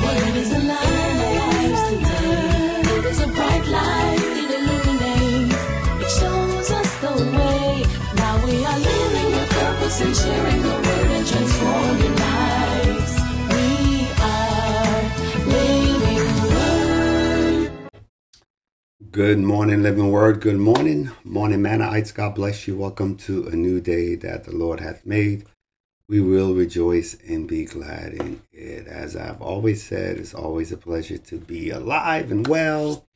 God's word is alive. It is a bright light, it illuminates. It shows us the way. Now we are living with purpose and sharing the word and transforming lives. We are Living Word. Good morning, Living Word. Good morning, morning Manaites. God bless you. Welcome to a new day that the Lord hath made. We will rejoice and be glad in it. As I've always said, it's always a pleasure to be alive and well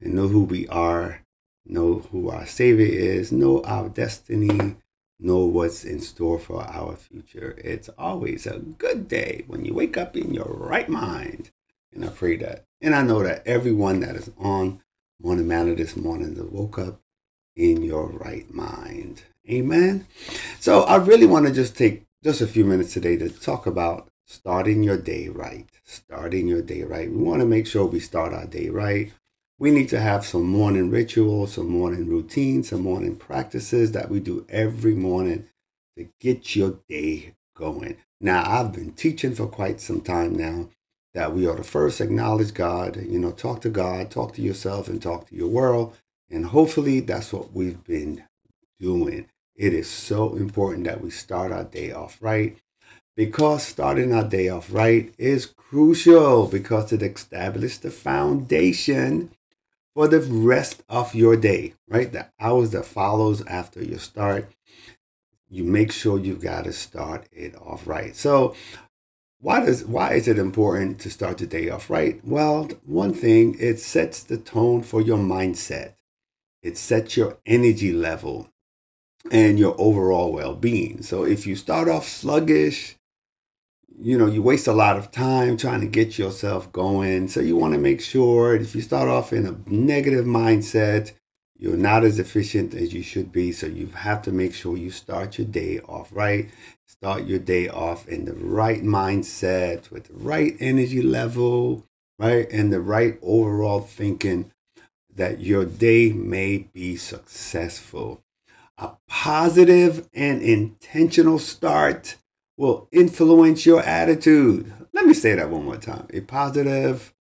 and know who we are, know who our Savior is, know our destiny, know what's in store for our future. It's always a good day when you wake up in your right mind. And I pray that. And I know that everyone that is on Morning Manna this morning that woke up in your right mind. Amen. So I really want to just take just a few minutes today to talk about starting your day right. Starting your day right. We want to make sure we start our day right. We need to have some morning rituals, some morning routines, some morning practices that we do every morning to get your day going. Now, I've been teaching for quite some time now that we ought to first acknowledge God, talk to God, talk to yourself, and talk to your world. And hopefully that's what we've been doing. It is so important that we start our day off right, because starting our day off right is crucial, because it establishes the foundation for the rest of your day, right? The hours that follows after your start, you make sure you've got to start it off right. So why is it important to start the day off right? Well, one thing, it sets the tone for your mindset. It sets your energy level and your overall well-being. So if you start off sluggish, you waste a lot of time trying to get yourself going. So you want to make sure if you start off in a negative mindset, you're not as efficient as you should be. So you have to make sure you start your day off right. Start your day off in the right mindset, with the right energy level, right? And the right overall thinking that your day may be successful. A positive and intentional start will influence your attitude. Let me say that one more time. A positive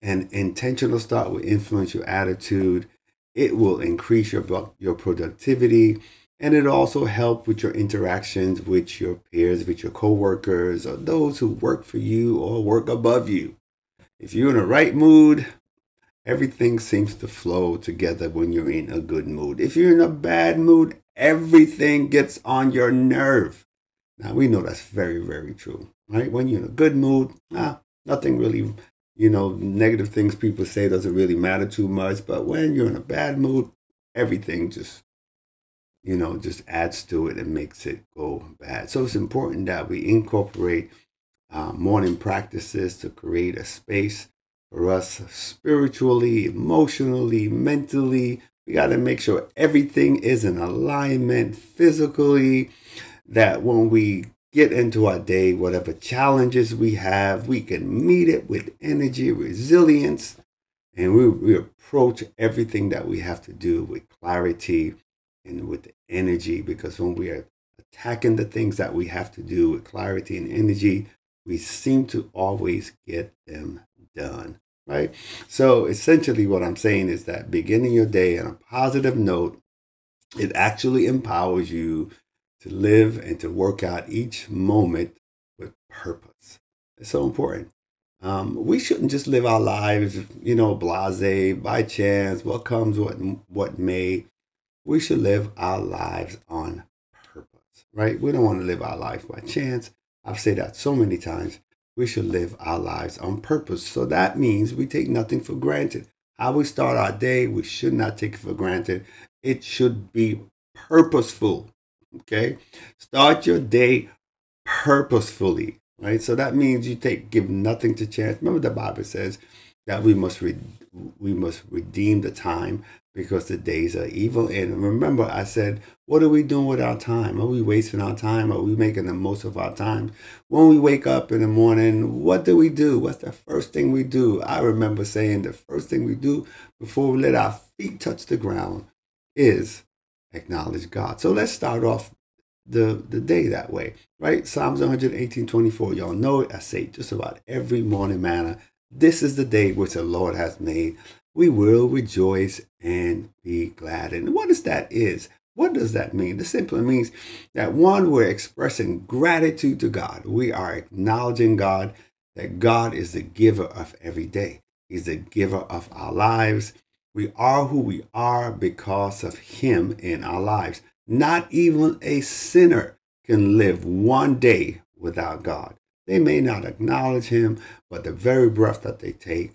and intentional start will influence your attitude. It will increase your productivity, and it also helps with your interactions with your peers, with your coworkers, or those who work for you or work above you. If you're in the right mood, everything seems to flow together when you're in a good mood. If you're in a bad mood, everything gets on your nerve. Now, we know that's very, very true, right? When you're in a good mood, nothing really, negative things people say doesn't really matter too much. But when you're in a bad mood, everything just adds to it and makes it go bad. So it's important that we incorporate morning practices to create a space for us spiritually, emotionally, mentally. We got to make sure everything is in alignment physically, that when we get into our day, whatever challenges we have, we can meet it with energy, resilience, and we approach everything that we have to do with clarity and with energy, because when we are attacking the things that we have to do with clarity and energy, we seem to always get them done. Right? So essentially what I'm saying is that beginning your day on a positive note, it actually empowers you to live and to work out each moment with purpose. It's so important. We shouldn't just live our lives, blasé, by chance, what comes, what may. We should live our lives on purpose, right? We don't want to live our life by chance. I've said that so many times. We should live our lives on purpose. So that means we take nothing for granted. How we start our day, we should not take it for granted. It should be purposeful, okay? Start your day purposefully, right? So that means you give nothing to chance. Remember the Bible says that we must redeem the time, because the days are evil. And remember, I said, what are we doing with our time? Are we wasting our time? Are we making the most of our time? When we wake up in the morning, what do we do? What's the first thing we do? I remember saying the first thing we do before we let our feet touch the ground is acknowledge God. So let's start off the day that way, right? Psalms 118:24, y'all know it. I say just about every morning manna. This is the day which the Lord has made. We will rejoice and be glad. And what is that is? What does that mean? This simply means that one, we're expressing gratitude to God. We are acknowledging God, that God is the giver of every day. He's the giver of our lives. We are who we are because of him in our lives. Not even a sinner can live one day without God. They may not acknowledge him, but the very breath that they take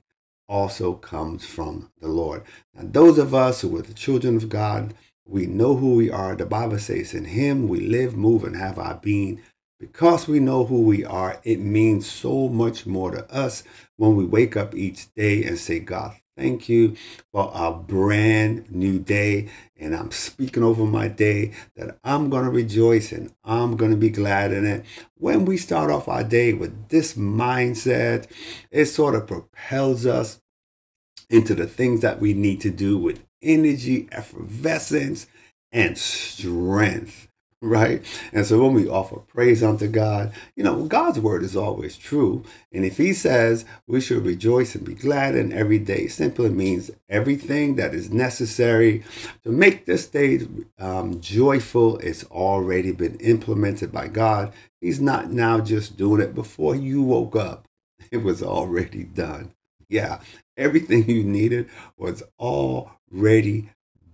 also comes from the Lord. And those of us who are the children of God, we know who we are. The Bible says in him we live, move, and have our being. Because we know who we are, it means so much more to us when we wake up each day and say, God, thank you for a brand new day. And I'm speaking over my day that I'm going to rejoice and I'm going to be glad in it. When we start off our day with this mindset, it sort of propels us into the things that we need to do with energy, effervescence, and strength. Right? And so when we offer praise unto God, you know, God's word is always true. And if he says we should rejoice and be glad in every day, simply means everything that is necessary to make this day joyful, it's already been implemented by God. He's not now just doing it before you woke up. It was already done. Yeah, everything you needed was already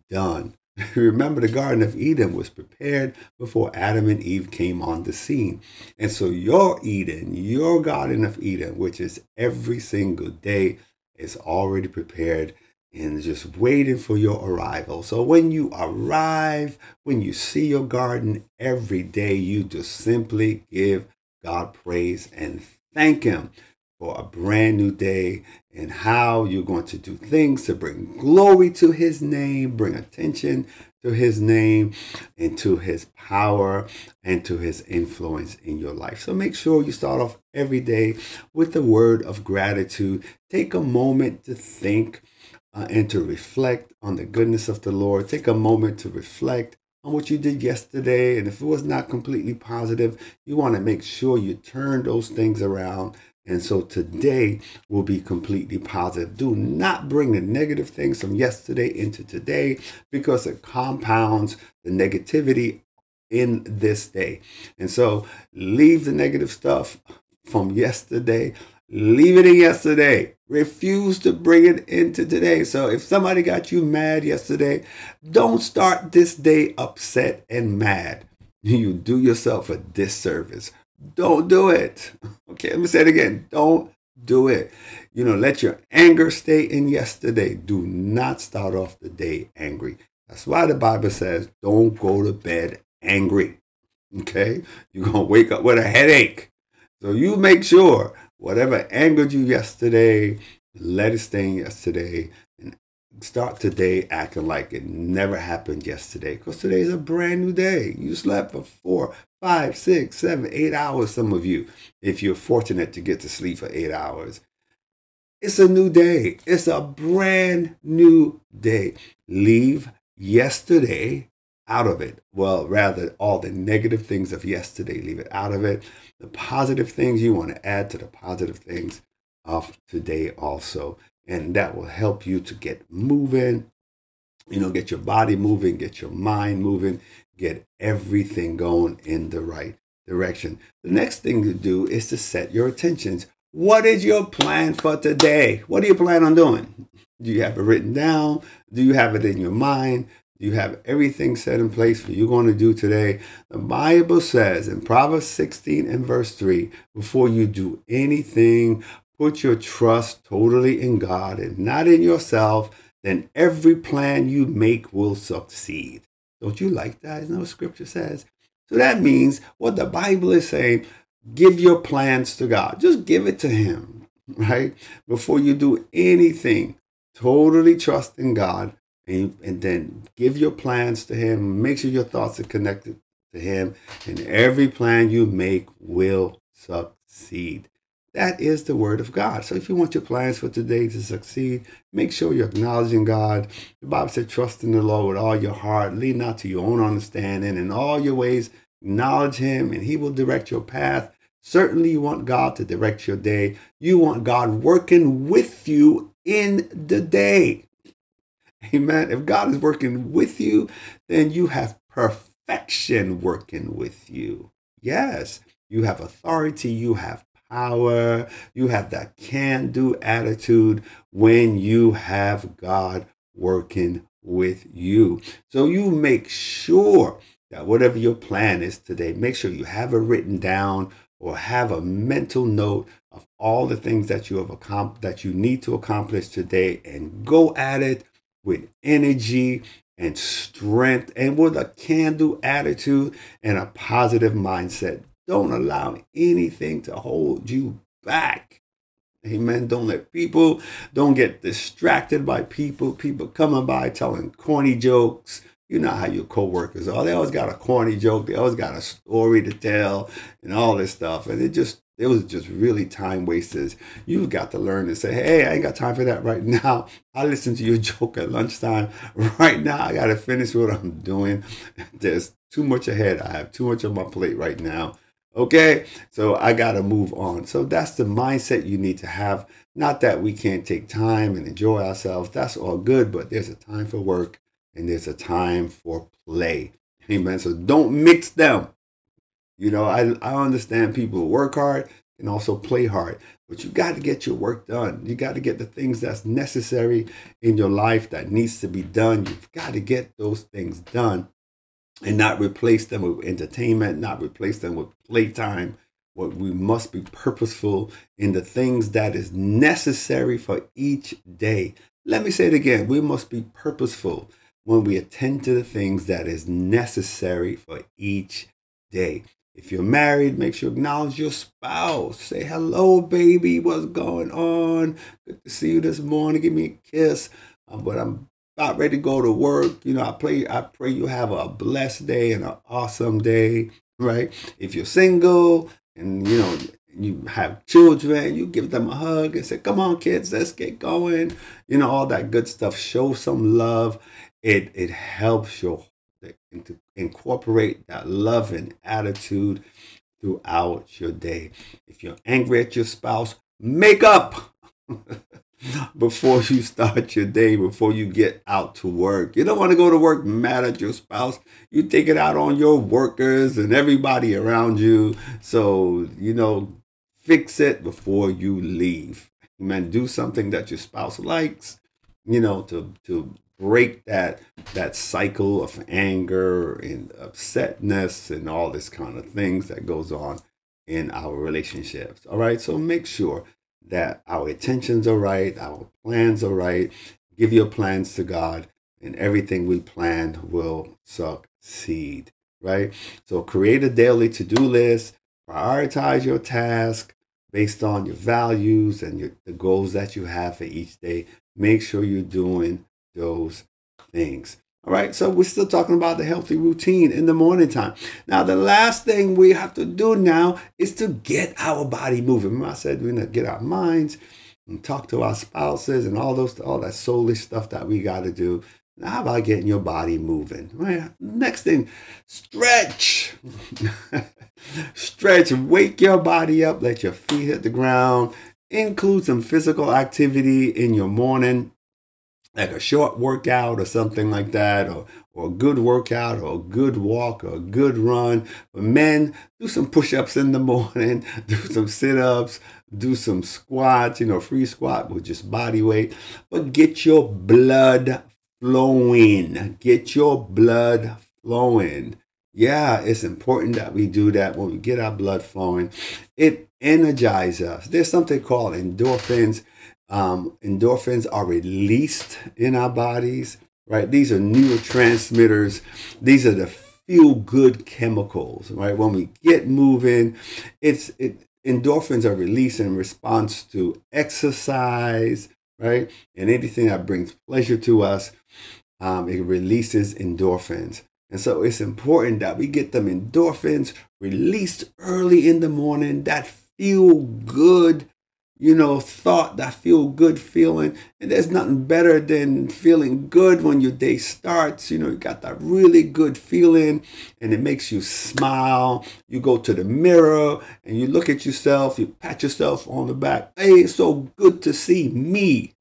done. Remember, the Garden of Eden was prepared before Adam and Eve came on the scene. And so your Eden, your Garden of Eden, which is every single day, is already prepared and just waiting for your arrival. So when you arrive, when you see your garden every day, you just simply give God praise and thank him for a brand new day and how you're going to do things to bring glory to his name, bring attention to his name and to his power and to his influence in your life. So make sure you start off every day with the word of gratitude. Take a moment to think and to reflect on the goodness of the Lord. Take a moment to reflect on what you did yesterday. And if it was not completely positive, you want to make sure you turn those things around. And so today will be completely positive. Do not bring the negative things from yesterday into today, because it compounds the negativity in this day. And so leave the negative stuff from yesterday. Leave it in yesterday. Refuse to bring it into today. So if somebody got you mad yesterday, don't start this day upset and mad. You do yourself a disservice. Don't do it. Okay, let me say it again. Don't do it. You know, let your anger stay in yesterday. Do not start off the day angry. That's why the Bible says don't go to bed angry. Okay, you're going to wake up with a headache. So you make sure whatever angered you yesterday, let it stay in yesterday. And start today acting like it never happened yesterday, because today's a brand new day. You slept for 4, 5, 6, 7, 8 hours, some of you, if you're fortunate to get to sleep for 8 hours. It's a new day. It's a brand new day. Leave yesterday out of it. Well, rather, all the negative things of yesterday, leave it out of it. The positive things you want to add to the positive things of today also. And that will help you to get moving, you know, get your body moving, get your mind moving, get everything going in the right direction. The next thing to do is to set your intentions. What is your plan for today? What do you plan on doing? Do you have it written down? Do you have it in your mind? Do you have everything set in place for you're going to do today? The Bible says in Proverbs 16:3, before you do anything, put your trust totally in God and not in yourself, then every plan you make will succeed. Don't you like that? Isn't that what scripture says? So that means what the Bible is saying, give your plans to God. Just give it to him, right? Before you do anything, totally trust in God and then give your plans to him. Make sure your thoughts are connected to him, and every plan you make will succeed. That is the word of God. So if you want your plans for today to succeed, make sure you're acknowledging God. The Bible said, trust in the Lord with all your heart. Lean not to your own understanding. In all your ways, Acknowledge him and he will direct your path. Certainly you want God to direct your day. You want God working with you in the day. Amen. If God is working with you, then you have perfection working with you. Yes, you have authority, you have power, you have that can-do attitude when you have God working with you. So you make sure that whatever your plan is today, make sure you have it written down or have a mental note of all the things that you have that you need to accomplish today, and go at it with energy and strength and with a can-do attitude and a positive mindset. Don't allow anything to hold you back. Amen. Don't get distracted by people. People coming by telling corny jokes. You know how your coworkers are. They always got a corny joke. They always got a story to tell and all this stuff. And it was just really time wasters. You've got to learn to say, hey, I ain't got time for that right now. I listen to your joke at lunchtime. Right now, I got to finish what I'm doing. There's too much ahead. I have too much on my plate right now. Okay, so I got to move on. So that's the mindset you need to have. Not that we can't take time and enjoy ourselves. That's all good, but there's a time for work and there's a time for play. Amen. So don't mix them. You know, I understand people who work hard and also play hard, but you got to get your work done. You got to get the things that's necessary in your life that needs to be done. You've got to get those things done and not replace them with entertainment, not replace them with playtime. What we must be purposeful in the things that is necessary for each day. Let me say it again. We must be purposeful when we attend to the things that is necessary for each day. If you're married, make sure you acknowledge your spouse. Say, hello, baby. What's going on? Good to see you this morning. Give me a kiss. But I'm about ready to go to work. You know, I pray you have a blessed day and an awesome day, right? If you're single and, you know, you have children, you give them a hug and say, come on, kids, let's get going. You know, all that good stuff. Show some love. It helps your and to incorporate that love and attitude throughout your day. If you're angry at your spouse, make up before you start your day, before you get out to work. You don't want to go to work mad at your spouse. You take it out on your workers and everybody around you. So, you know, fix it before you leave. Amen. Do something that your spouse likes, you know, to break that cycle of anger and upsetness and all this kind of things that goes on in our relationships. All right, so make sure that our intentions are right, our plans are right. Give your plans to God, and everything we planned will succeed. Right? So create a daily to-do list. Prioritize your task based on your values and the goals that you have for each day. Make sure you're doing those things. All right, so we're still talking about the healthy routine in the morning time. Now, the last thing we have to do now is to get our body moving. Remember I said we're going to get our minds and talk to our spouses and all that soulish stuff that we got to do. Now, how about getting your body moving? Right? Next thing, stretch. Stretch, wake your body up, let your feet hit the ground. Include some physical activity in your morning, like a short workout or something like that, or a good workout, or a good walk, or a good run. For men, do some push-ups in the morning, do some sit-ups, do some squats, you know, free squat with just body weight. But get your blood flowing. Get your blood flowing. Yeah, it's important that we do that. When we get our blood flowing, it energizes us. There's something called endorphins. Endorphins are released in our bodies, right? These are neurotransmitters. These are the feel-good chemicals, right? When we get moving, endorphins are released in response to exercise, right? And anything that brings pleasure to us, it releases endorphins. And so it's important that we get them endorphins released early in the morning, that feel-good thought, that feel good feeling. And there's nothing better than feeling good when your day starts. You know, you got that really good feeling and it makes you smile. You go to the mirror and you look at yourself, you pat yourself on the back. Hey, it's so good to see me.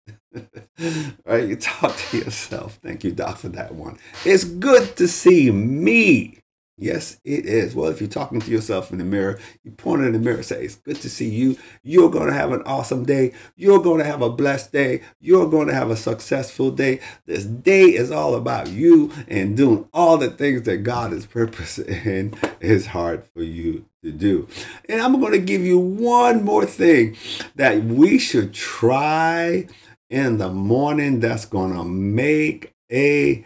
Right? You talk to yourself. Thank you, Doc, for that one. It's good to see me. Yes, it is. Well, if you're talking to yourself in the mirror, you point in the mirror and say, it's good to see you. You're going to have an awesome day. You're going to have a blessed day. You're going to have a successful day. This day is all about you and doing all the things that God has purposed in His heart for you to do. And I'm going to give you one more thing that we should try in the morning that's going to make a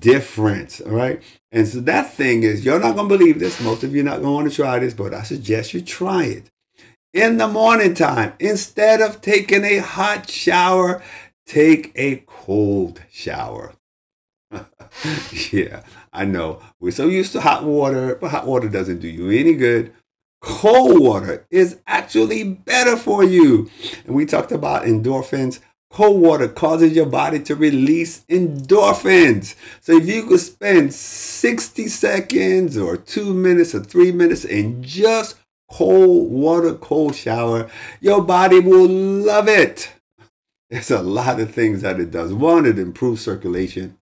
difference, all right? And so that thing is, you're not going to believe this. Most of you are not going to want to try this, but I suggest you try it. In the morning time, instead of taking a hot shower, take a cold shower. Yeah, I know. We're so used to hot water, but hot water doesn't do you any good. Cold water is actually better for you. And we talked about endorphins. Cold water causes your body to release endorphins. So if you could spend 60 seconds or 2 minutes or 3 minutes in just cold water, cold shower, your body will love it. There's a lot of things that it does. One, it improves circulation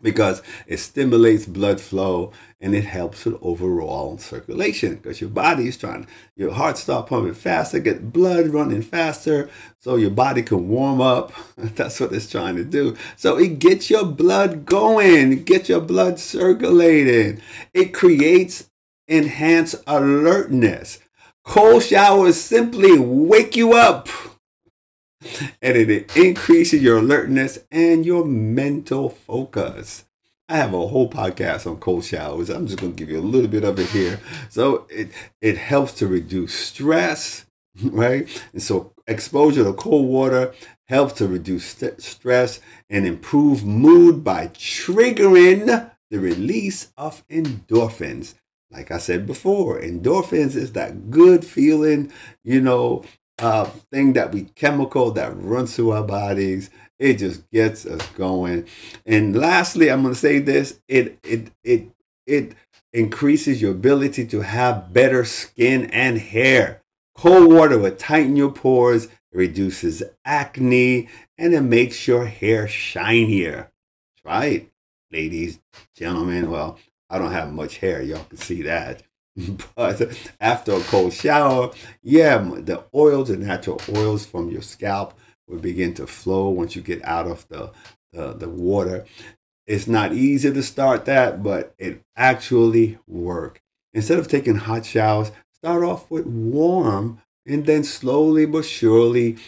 because it stimulates blood flow and it helps with overall circulation because your body is trying, your heart starts pumping faster, get blood running faster so your body can warm up. That's what it's trying to do. So it gets your blood going, gets your blood circulating. It creates enhanced alertness. Cold showers simply wake you up. And it increases your alertness and your mental focus. I have a whole podcast on cold showers. I'm just going to give you a little bit of it here. So it helps to reduce stress, right? And so exposure to cold water helps to reduce stress and improve mood by triggering the release of endorphins. Like I said before, endorphins is that good feeling, thing that we chemical that runs through our bodies. It just gets us going. And lastly, I'm going to say this, it increases your ability to have better skin and hair. Cold water will tighten your pores, reduces acne, and it makes your hair shinier. Try it, ladies, gentlemen. Well, I don't have much hair. Y'all can see that. But after a cold shower, yeah, the oils, the natural oils from your scalp will begin to flow once you get out of the water. It's not easy to start that, but it actually works. Instead of taking hot showers, start off with warm and then slowly but surely,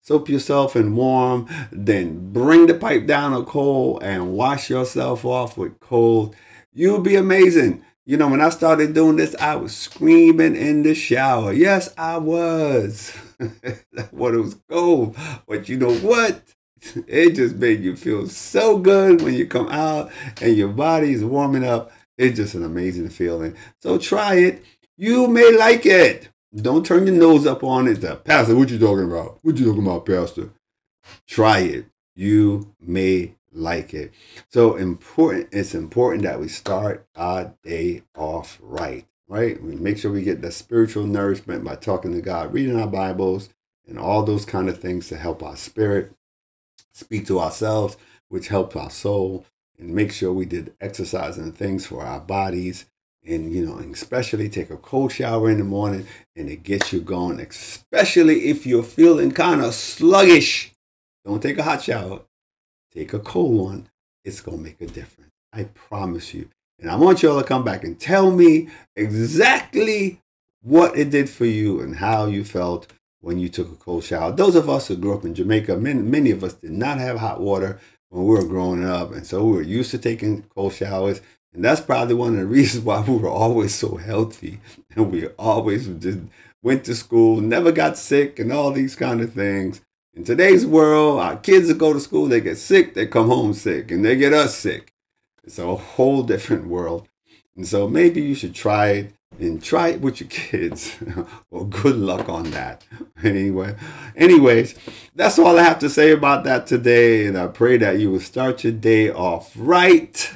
soak yourself in warm, then bring the pipe down to cold and wash yourself off with cold. You'll be amazing. When I started doing this, I was screaming in the shower. Yes, I was. That water was cold. But you know what? It just made you feel so good when you come out and your body's warming up. It's just an amazing feeling. So try it. You may like it. Don't turn your nose up on it. Pastor, what you talking about? What you talking about, Pastor? Try it. You may like it. So important, it's important that we start our day off right. We make sure we get the spiritual nourishment by talking to God, reading our Bibles, and all those kind of things to help our spirit, speak to ourselves, which helps our soul, and make sure we did exercise and things for our bodies. And especially take a cold shower in the morning, and it gets you going, especially if you're feeling kind of sluggish. Don't take a hot shower. Take a cold one. It's going to make a difference. I promise you. And I want you all to come back and tell me exactly what it did for you and how you felt when you took a cold shower. Those of us who grew up in Jamaica, many of us did not have hot water when we were growing up. And so we were used to taking cold showers. And that's probably one of the reasons why we were always so healthy. And we always just went to school, never got sick, and all these kind of things. In today's world, our kids that go to school, they get sick, they come home sick, and they get us sick. It's a whole different world. And so maybe you should try it and try it with your kids. Well, good luck on that. Anyways, that's all I have to say about that today. And I pray that you will start your day off right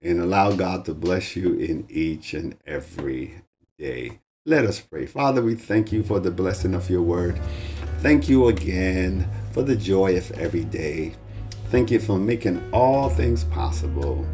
and allow God to bless you in each and every day. Let us pray. Father, we thank you for the blessing of your word. Thank you again for the joy of every day. Thank you for making all things possible.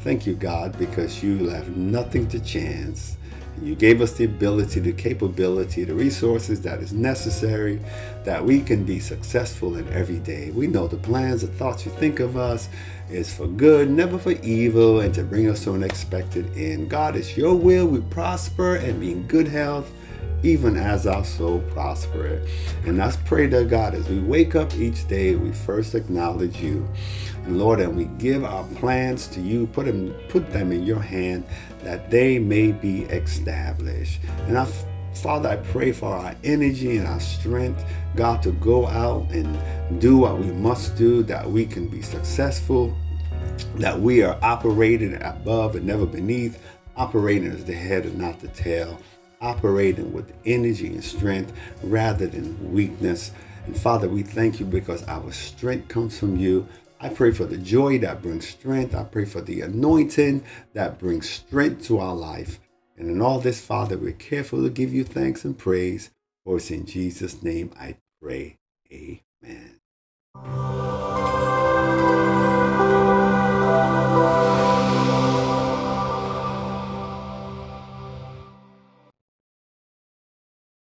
Thank you, God, because you left nothing to chance. You gave us the ability, the capability, the resources that is necessary, that we can be successful in every day. We know the plans, the thoughts you think of us is for good, never for evil, and to bring us to an expected end. God, it's your will we prosper and be in good health, even as our soul prospereth. And I pray that, God, as we wake up each day, we first acknowledge you. And Lord, and we give our plans to you, put them in your hand, that they may be established. And Father, I pray for our energy and our strength, God, to go out and do what we must do, that we can be successful, that we are operating above and never beneath, operating as the head and not the tail, operating with energy and strength rather than weakness. And Father, we thank you because our strength comes from you. I pray for the joy that brings strength. I pray for the anointing that brings strength to our life. And in all this, Father, we're careful to give you thanks and praise. For it's in Jesus' name I pray. Amen.